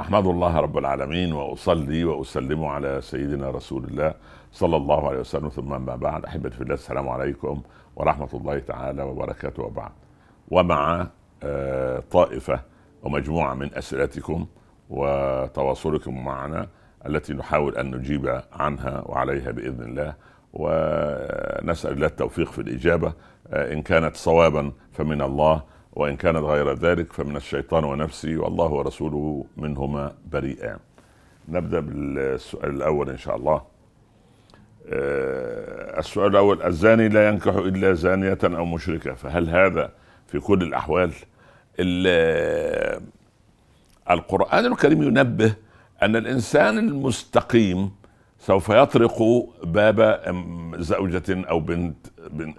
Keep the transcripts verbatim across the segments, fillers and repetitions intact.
أحمد الله رب العالمين وأصلي وأسلم على سيدنا رسول الله صلى الله عليه وسلم، ثم ما بعد. أحبتي في الله، السلام عليكم ورحمة الله تعالى وبركاته. وبعد، ومع طائفة ومجموعة من أسئلتكم وتواصلكم معنا التي نحاول أن نجيب عنها وعليها بإذن الله، ونسأل الله التوفيق في الإجابة. إن كانت صوابا فمن الله، وإن كانت غير ذلك فمن الشيطان ونفسي، والله ورسوله منهما بريئان. نبدأ بالسؤال الأول إن شاء الله. السؤال الأول: الزاني لا ينكح إلا زانية أو مشركة، فهل هذا في كل الأحوال؟ القرآن الكريم ينبه أن الإنسان المستقيم سوف يطرق باب زوجة أو بنت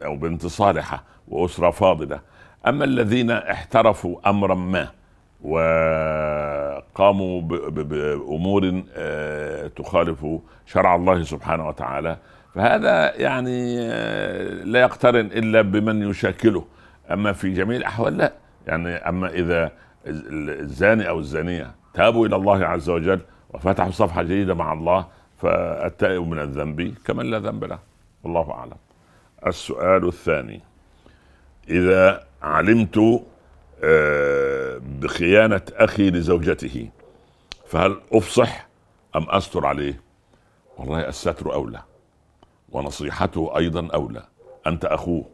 أو بنت صالحة وأسرة فاضلة. أما الذين احترفوا أمرا ما وقاموا بأمور تخالف شرع الله سبحانه وتعالى، فهذا يعني لا يقترن إلا بمن يشاكله. أما في جميع الأحوال لا، يعني أما إذا الزاني أو الزانية تابوا إلى الله عز وجل وفتحوا صفحة جديدة مع الله، فالتائب من الذنب كمن لا ذنب له، والله أعلم. السؤال الثاني: إذا علمت بخيانة أخي لزوجته فهل أفصح أم أستر عليه؟ والله الستر أولى، ونصيحته أيضا أولى. أنت أخوه،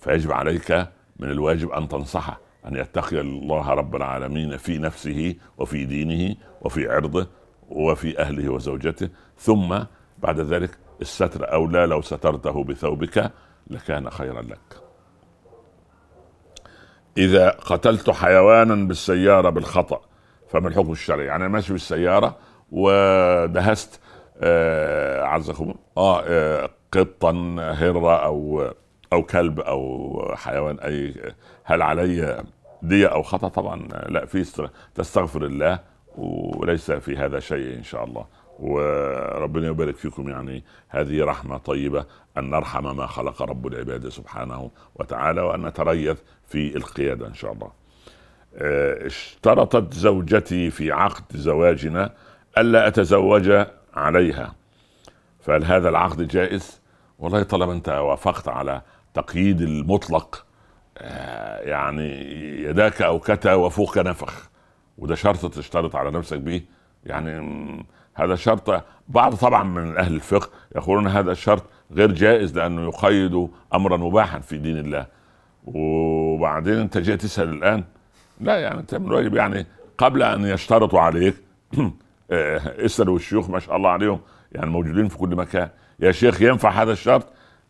فيجب عليك من الواجب أن تنصحه أن يتقي الله رب العالمين في نفسه وفي دينه وفي عرضه وفي أهله وزوجته، ثم بعد ذلك الستر أولى. لو سترته بثوبك لكان خيرا لك. إذا قتلت حيوانا بالسيارة بالخطأ فما الحكم الشرعي؟ يعني أنا ماشي بالسيارة ودهست آه عزكم آه, آه قطا هرة أو أو كلب أو حيوان أي، هل علي دية أو خطأ؟ طبعا لا، في تستغفر الله وليس في هذا شيء إن شاء الله. وربنا يبارك فيكم، يعني هذه رحمة طيبة أن نرحم ما خلق رب العباد سبحانه وتعالى، وأن نتريث في القيادة إن شاء الله. اشترطت زوجتي في عقد زواجنا ألا أتزوج عليها، فهل هذا العقد جائز؟ والله طالما أنت وافقت على تقييد المطلق، يعني يداك أوكتا وفوق نفخ، وده شرط تشترط على نفسك به، يعني هذا شرط. بعض طبعا من أهل الفقه يقولون هذا الشرط غير جائز لأنه يقيد أمرا مباحا في دين الله. وبعدين أنت جاي تسأل الآن؟ لا، يعني تعمل واجب، يعني قبل أن يشترطوا عليك اسألوا الشيوخ، ما شاء الله عليهم، يعني موجودين في كل مكان. يا شيخ ينفع هذا الشرط؟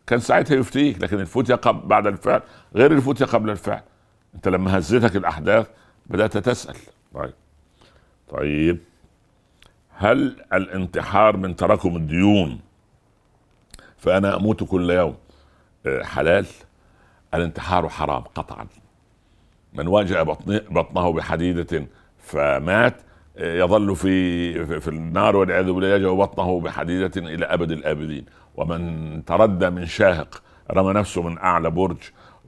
كان ساعتها يفتيك، لكن الفتية بعد الفعل غير الفتية قبل الفعل. أنت لما هزتك الأحداث بدأت تسأل. طيب طيب هل الانتحار من تراكم الديون، فأنا أموت كل يوم، حلال؟ الانتحار حرام قطعا. من واجأ بطنه بحديدة فمات يظل في في النار والعياذ بالله، يجأ بطنه بحديدة إلى أبد الآبدين. ومن تردى من شاهق رمى نفسه من أعلى برج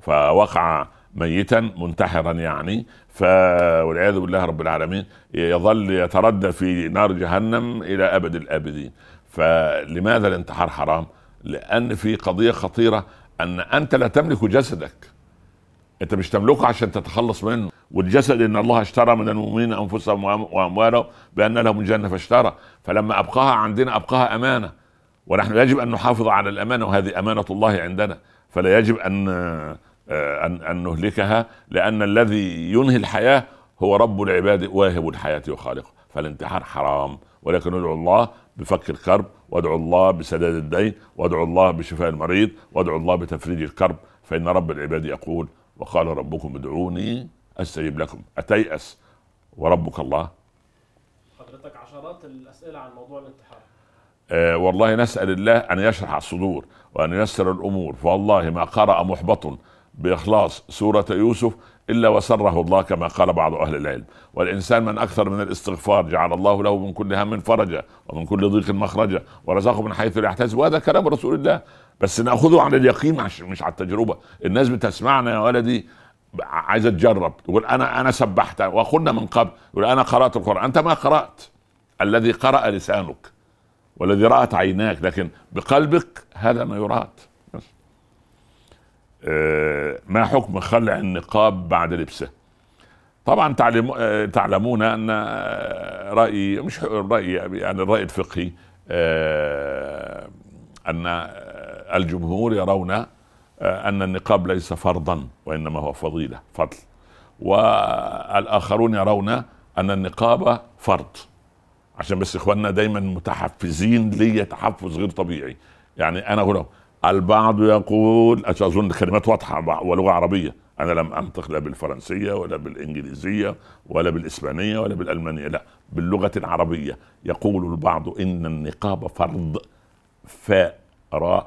فوقع ميتا منتحرا، يعني فوالعياذ بالله رب العالمين يظل يتردى في نار جهنم إلى أبد الآبدين. فلماذا الانتحار حرام؟ لأن في قضية خطيرة، أن أنت لا تملك جسدك، أنت مش تملكه عشان تتخلص منه. والجسد إن الله اشترى من المؤمنين أنفسهم وأموالهم بأن لهم الجنة فاشترى، فلما أبقاها عندنا أبقاها أمانة، ونحن يجب أن نحافظ على الأمانة، وهذه أمانة الله عندنا، فلا يجب أن أن أن نهلكها، لأن الذي ينهي الحياة هو رب العباد واهب الحياة وخالقه. فالانتحار حرام، ولكن ادعو الله بفك الكرب، وادعو الله بسداد الدين، وادعو الله بشفاء المريض، وادعو الله بتفريج الكرب، فإن رب العباد يقول: وقال ربكم ادعوني أستجب لكم. أتيأس وربك الله. حضرتك عشرات الأسئلة عن موضوع الانتحار. أه والله نسأل الله أن يشرح الصدور وأن ييسر الأمور، فوالله ما قرأ محبط بإخلاص سورة يوسف إلا وسره الله، كما قال بعض أهل العلم. والإنسان من أكثر من الاستغفار جعل الله له من كل هم فرجا ومن كل ضيق مخرجا ورزقه من حيث لا يحتسب. وهذا كلام رسول الله، بس نأخذه على اليقين مش على التجربة. الناس بتسمعنا يا ولدي عايزه تجرب، تقول انا انا سبحت واخونا من قبل، يقول انا قرات القران. انت ما قرات، الذي قرأ لسانك والذي رأت عيناك، لكن بقلبك هذا ما يراد. ما حكم خلع النقاب بعد لبسه؟ طبعا تعلمون ان رأيي، مش رأيي يعني الرأي الفقهي، ان الجمهور يرون ان النقاب ليس فرضا وانما هو فضيلة فضل، والآخرون يرون ان النقاب فرض. عشان بس اخواننا دايما متحفزين ليه تحفز غير طبيعي. يعني انا هنا البعض يقول، اظن الكلمات واضحه ولغه عربيه، انا لم انطق لا بالفرنسيه ولا بالانجليزيه ولا بالاسبانيه ولا بالالمانيه، لا باللغه العربيه، يقول البعض ان النقاب فرض فرض،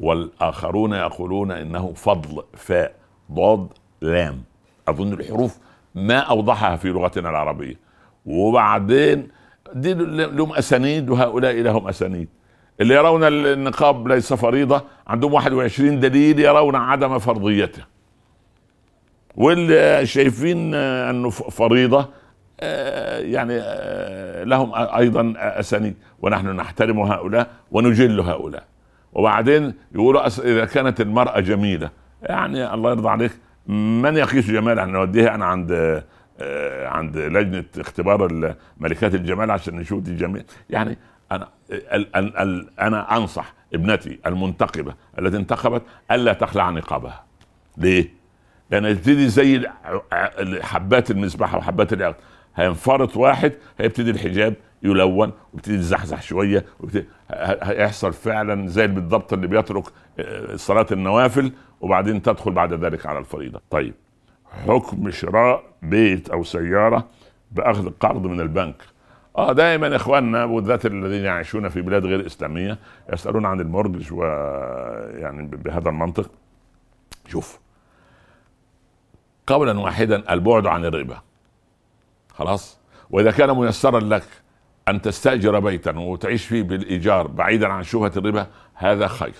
والاخرون يقولون انه فضل فضاد لام. اظن الحروف ما اوضحها في لغتنا العربيه. وبعدين دي لهم اسانيد وهؤلاء لهم اسانيد. اللي يرون النقاب ليس فريضه عندهم واحد وعشرين دليل يرون عدم فرضيته، واللي شايفين انه فريضه يعني لهم ايضا اسانيد، ونحن نحترم هؤلاء ونجل هؤلاء. وبعدين يقولوا اذا كانت المراه جميله، يعني الله يرضى عليك من يقيس جمالها؟ نوديها انا عند عند لجنة اختبار ملكات الجمال عشان نشوف دي جميل. يعني أنا, أنا أنصح ابنتي المنتقبة التي انتقبت ألا تخلع نقابها. ليه؟ لأن تبتدي زي حبات المسبحة وحبات الياقوت، هينفرط واحد، هيبتدي الحجاب يلون ويبتدي يزحزح شوية، هيحصل فعلا زي بالضبط اللي بيترك صلاة النوافل وبعدين تدخل بعد ذلك على الفريضة. طيب، حكم شراء بيت او سياره باخذ قرض من البنك؟ اه دائما اخواننا بالذات الذين يعيشون في بلاد غير اسلاميه يسالون عن المورجج، ويعني بهذا المنطق. شوف، قولا واحدا البعد عن الربا، خلاص. واذا كان ميسرا لك ان تستاجر بيتا وتعيش فيه بالايجار بعيدا عن شبهه الربا هذا خير.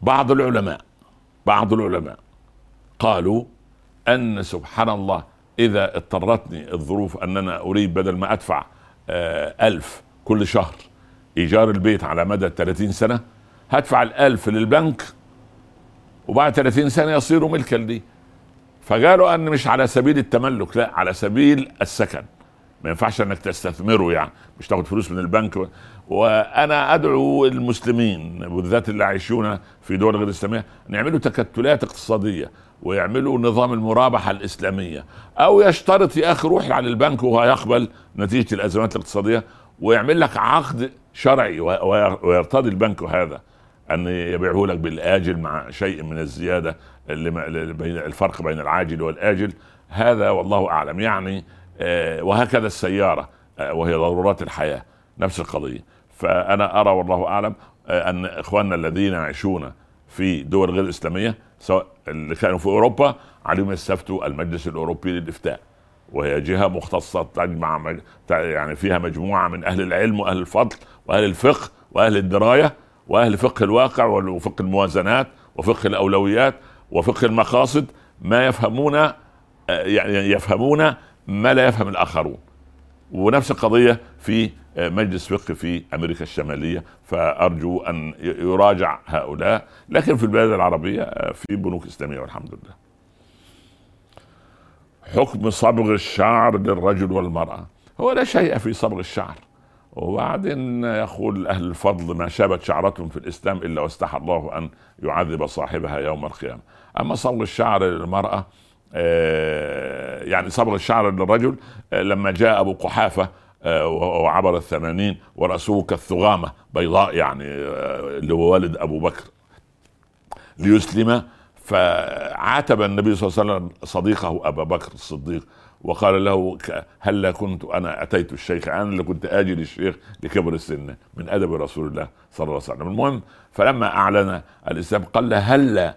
بعض العلماء بعض العلماء قالوا أن سبحان الله إذا اضطرتني الظروف أننا أريد بدل ما أدفع ألف كل شهر إيجار البيت على مدى ثلاثين سنة، هدفع الألف للبنك وبعد ثلاثين سنة يصير ملكا لي. فقالوا أن مش على سبيل التملك، لا، على سبيل السكن، ما ينفعش أنك تستثمره، يعني مش تاخد فلوس من البنك. و... وأنا أدعو المسلمين بالذات اللي عايشون في دول غير إسلامية أن يعملوا تكتلات اقتصادية ويعملوا نظام المرابحة الإسلامية، أو يشترط يا أخي روح على البنك وهيقبل نتيجة الأزمات الاقتصادية ويعمل لك عقد شرعي ويرتضي البنك هذا أن يبيعه لك بالآجل مع شيء من الزيادة، الفرق بين العاجل والآجل هذا، والله أعلم. يعني وهكذا السيارة وهي ضرورات الحياة نفس القضية. فأنا أرى والله أعلم أن إخواننا الذين يعيشون في دول غير إسلامية سواء اللي كانوا في أوروبا عليهم يستفتوا المجلس الأوروبي للإفتاء، وهي جهة مختصة تجمع يعني فيها مجموعة من أهل العلم وأهل الفضل وأهل الفقه وأهل الدراية وأهل فقه الواقع وفقه الموازنات وفقه الأولويات وفقه المقاصد، ما يفهمون يعني يفهمون ما لا يفهم الآخرون. ونفس القضية في مجلس فقه في أمريكا الشمالية، فأرجو أن يراجع هؤلاء. لكن في البلاد العربية في بنوك إسلامية والحمد لله. حكم صبغ الشعر للرجل والمرأة؟ هو لا شيء في صبغ الشعر. وبعدين يقول أهل الفضل ما شابت شعرتهم في الإسلام إلا واستحى الله أن يعذب صاحبها يوم القيامة. أما صبغ الشعر للمرأة، يعني صبغ الشعر للرجل لما جاء أبو قحافة وعبر الثمانين ورأسه كالثغامة بيضاء، يعني اللي هو والد أبو بكر، ليسلم، فعاتب النبي صلى الله عليه وسلم صديقه أبا بكر الصديق وقال له هل كنت أنا أتيت الشيخ؟ أنا اللي كنت آجي للشيخ لكبر السن، من أدب رسول الله صلى الله عليه وسلم. المهم، فلما أعلن الإسلام قال له هل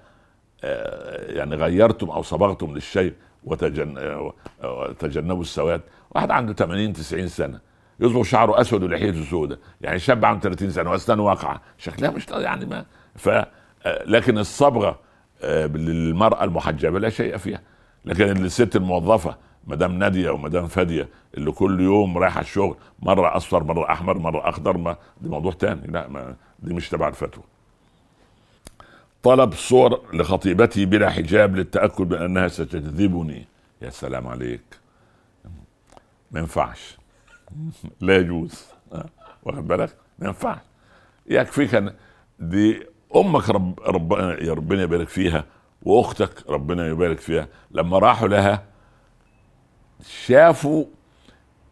يعني غيرتم أو صبغتم للشيخ وتجنبوا السواد؟ واحد عنده ثمانين تسعين سنة يصبغ شعره أسود ولحيته سودة، يعني شاب عنده ثلاثين سنة وأسنانه واقعة شكلها مش يعني ما ف لكن الصبغة للمرأة المحجبة لا شيء فيها، لكن الست الموظفة مدام نادية ومدام فادية اللي كل يوم رايحة الشغل مرة أصفر مرة أحمر مرة أخضر، ما دي موضوع تاني، لا ما دي مش تبع الفتوى. طلب صور لخطيبتي بلا حجاب للتأكد بأنها ستجذبني. يا سلام عليك، ما ينفعش، لا يجوز، واخد بالك، ما ينفعش. يكفيك ان دي امك رب ربنا يا ربنا يبارك فيها واختك ربنا يبارك فيها، لما راحوا لها شافوا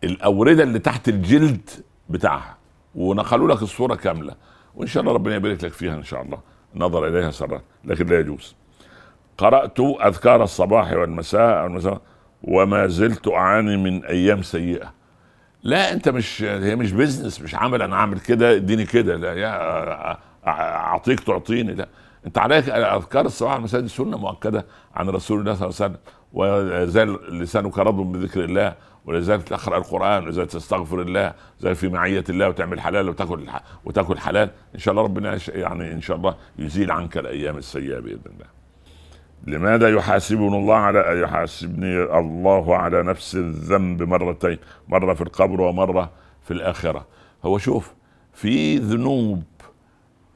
الاورده اللي تحت الجلد بتاعها ونقلوا لك الصوره كامله، وان شاء الله ربنا يبارك لك فيها ان شاء الله، نظر اليها سرا، لكن لا يجوز. قرأت اذكار الصباح والمساء والمساء وما زلت اعاني من ايام سيئه. لا انت مش، هي مش بيزنس، مش عمل انا عامل كده اديني كده، لا يا اعطيك تعطيني، لا انت عليك اذكار الصباح والمساء دي سنه مؤكده عن رسول الله صلى الله عليه وسلم، ويزال لسانك رطبا بذكر الله، ولازال تقرأ القران، ولازال تستغفر الله، زال في معيه الله، وتعمل حلال وتاكل الح... وتاكل حلال، ان شاء الله ربنا يعني ان شاء الله يزيل عنك الايام السيئه باذن الله. لماذا يحاسبني الله على يحاسبني الله على نفس الذنب مرتين، مره في القبر ومره في الاخره؟ هو شوف، في ذنوب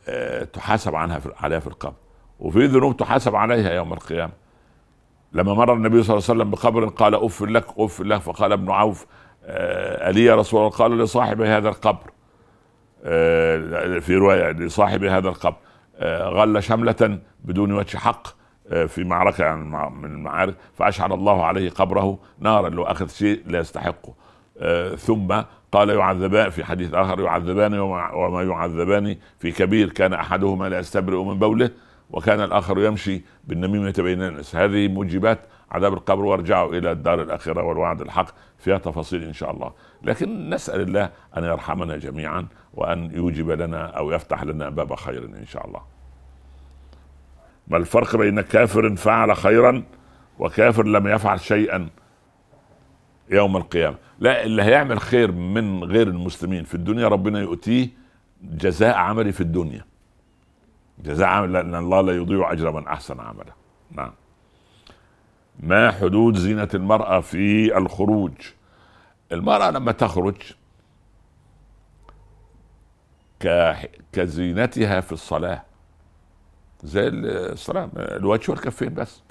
آه تحاسب عنها في... عليها في القبر، وفي ذنوب تحاسب عليها يوم القيامه. لما مر النبي صلى الله عليه وسلم بقبر قال اف لك اف لك، فقال ابن عوف آه الي يا رسول الله؟ قال لصاحب هذا القبر، آه في روايه لصاحب هذا القبر آه غل شمله بدون وجه حق في معركة يعني من المعارك، فأشعل الله عليه قبره نارا لو أخذ شيء لا يستحقه. آه ثم قال يعذبان في حديث آخر، يعذبان وما يعذبان في كبير، كان أحدهما لا يستبرئ من بوله وكان الآخر يمشي بالنميمة بين الناس. هذه موجبات عذاب القبر، وارجعوا إلى الدار الآخرة والوعد الحق، فيها تفاصيل إن شاء الله، لكن نسأل الله أن يرحمنا جميعا وأن يوجب لنا أو يفتح لنا باب خير إن شاء الله. ما الفرق بين كافر فعل خيرا وكافر لم يفعل شيئا يوم القيامة؟ لا، اللي هيعمل خير من غير المسلمين في الدنيا ربنا يؤتيه جزاء عمله في الدنيا، جزاء عمل، لأن الله لا يضيع أجر من أحسن عمله. نعم. ما حدود زينة المرأة في الخروج؟ المرأة لما تخرج كزينتها في الصلاة، زي الصلاة الوجه والكفين بس،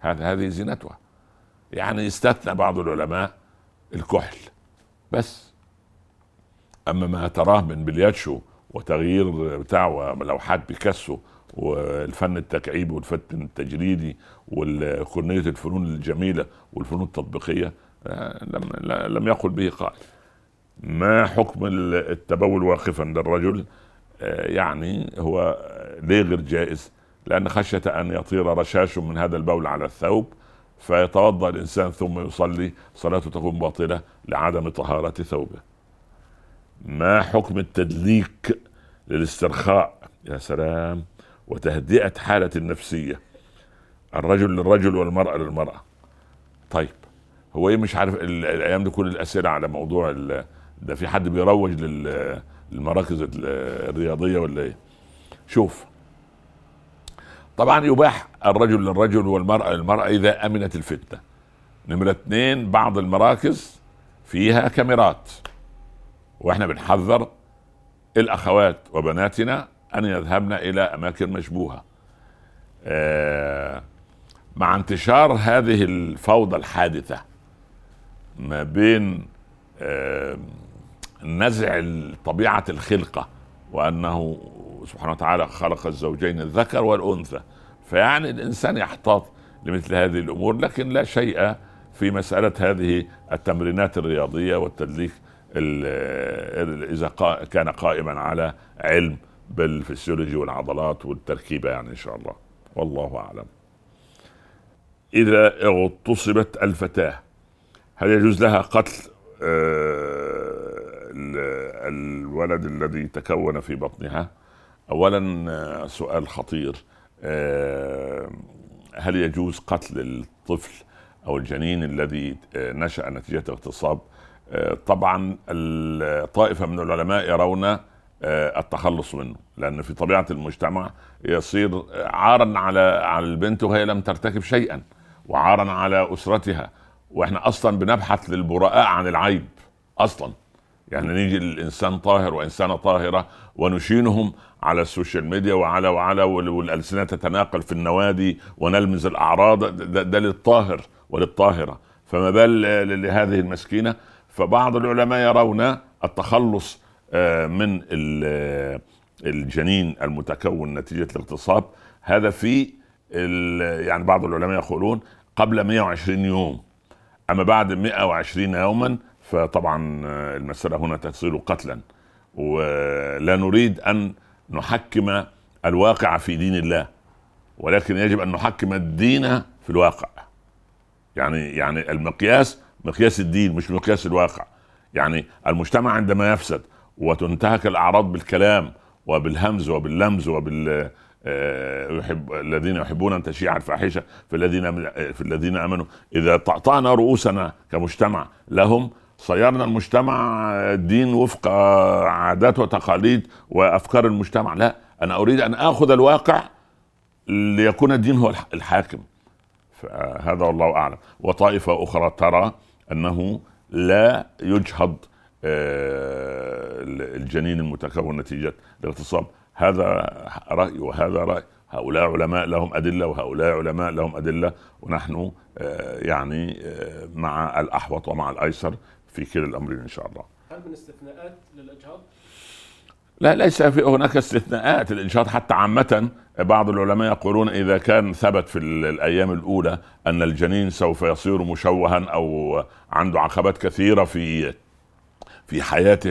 هذا هذه زينتها. يعني استثنى بعض العلماء الكحل بس، اما ما تراه من بلياتشو وتغيير بتاع ولوحات بيكاسو والفن التكعيبي والفن التجريدي وكورنية الفنون الجميلة والفنون التطبيقية لم لم يقل به قائل. ما حكم التبول واقفا للرجل؟ يعني هو ليه غير جائز، لأن خشية أن يطير رشاش من هذا البول على الثوب، فيتوضأ الإنسان ثم يصلي، صلاته تكون باطلة لعدم طهارة ثوبه. ما حكم التدليك للاسترخاء، يا سلام، وتهدئة حالة النفسية، الرجل للرجل والمرأة للمرأة؟ طيب هو إيه، مش عارف الأيام دي كل الأسئلة على موضوع ده، في حد بيروج للمراكز الرياضية ولا إيه؟ شوف، طبعا يباح الرجل للرجل والمرأة للمرأة إذا أمنت الفتنة. نمرة اتنين، بعض المراكز فيها كاميرات، واحنا بنحذر الأخوات وبناتنا أن يذهبن إلى أماكن مشبوهة. آه مع انتشار هذه الفوضى الحادثة ما بين آه نزع طبيعة الخلقة، وأنه سبحانه وتعالى خلق الزوجين الذكر والأنثى، فيعني الإنسان يحتاط لمثل هذه الأمور، لكن لا شيء في مسألة هذه التمرينات الرياضية والتدليك إذا كان قائما على علم بالفسيولوجي والعضلات والتركيبة يعني إن شاء الله، والله أعلم. إذا اغتصبت الفتاة هل يجوز لها قتل الولد الذي تكون في بطنها؟ اولا سؤال خطير، هل يجوز قتل الطفل او الجنين الذي نشأ نتيجة اغتصاب؟ طبعا الطائفة من العلماء يرون التخلص منه، لأن في طبيعة المجتمع يصير عارا على على البنت وهي لم ترتكب شيئا، وعارا على أسرتها، وإحنا أصلا بنبحث للبراءة عن العيب أصلا. يعني نيجي للإنسان طاهر وإنسانة طاهرة ونشينهم على السوشيال ميديا وعلى وعلى والألسنة تتناقل في النوادي ونلمز الأعراض، ده, ده للطاهر وللطاهرة، فما بال لهذه المسكينة. فبعض العلماء يرون التخلص من الجنين المتكون نتيجة الاغتصاب هذا في يعني بعض العلماء يقولون قبل مئة وعشرين يوم، أما بعد مئة وعشرين يوما فطبعا المسألة هنا تصير قتلا، ولا نريد أن نحكم الواقع في دين الله، ولكن يجب أن نحكم الدين في الواقع. يعني يعني المقياس مقياس الدين مش مقياس الواقع. يعني المجتمع عندما يفسد وتنتهك الأعراض بالكلام وبالهمز وباللمز وبال يحب الذين يحبون أن تشيع الفاحشة في الذين في الذين آمنوا، إذا طأطأنا رؤوسنا كمجتمع لهم صيرنا المجتمع دين وفق عادات وتقاليد وأفكار المجتمع. لا، أنا أريد أن أخذ الواقع ليكون الدين هو الحاكم، فهذا والله أعلم. وطائفة أخرى ترى أنه لا يجهض الجنين المتكون نتيجة الاغتصاب، هذا رأي وهذا رأي، هؤلاء علماء لهم أدلة وهؤلاء علماء لهم أدلة، ونحن يعني مع الأحوط ومع الأيسر في كلا الأمرين إن شاء الله. هل من استثناءات للإجهاض؟ لا، ليس في هناك استثناءات للإجهاض حتى عامة. بعض العلماء يقولون إذا كان ثبت في الأيام الأولى أن الجنين سوف يصير مشوها أو عنده عقبات كثيرة في في حياته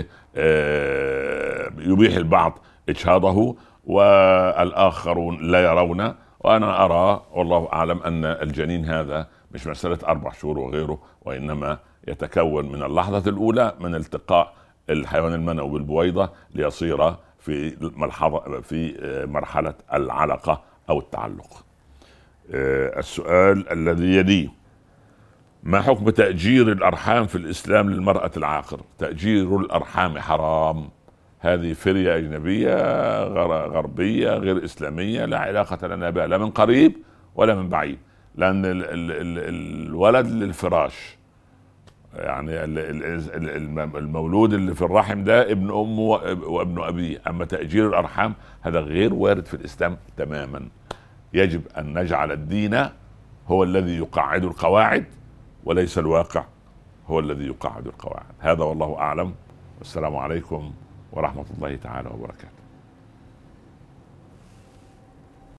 يبيح البعض إجهاضه والآخرون لا يرون. وأنا أرى والله أعلم أن الجنين هذا مش مسألة أربع شهور وغيره، وإنما يتكون من اللحظة الأولى من التقاء الحيوان المنوي بالبويضة ليصير في ملحظة في مرحلة العلقة أو التعلق. السؤال الذي يليه: ما حكم تأجير الأرحام في الإسلام للمرأة العاقر؟ تأجير الأرحام حرام، هذه فرية أجنبية غربية غير إسلامية لا علاقة لنا بها لا من قريب ولا من بعيد، لأن ال ال ال الولد للفراش، يعني ال ال المولود اللي في الرحم ده ابن أمه وابن أبيه، أما تأجير الأرحام هذا غير وارد في الإسلام تماما. يجب أن نجعل الدين هو الذي يقعد القواعد وليس الواقع هو الذي يقعد القواعد. هذا والله أعلم، والسلام عليكم ورحمة الله تعالى وبركاته.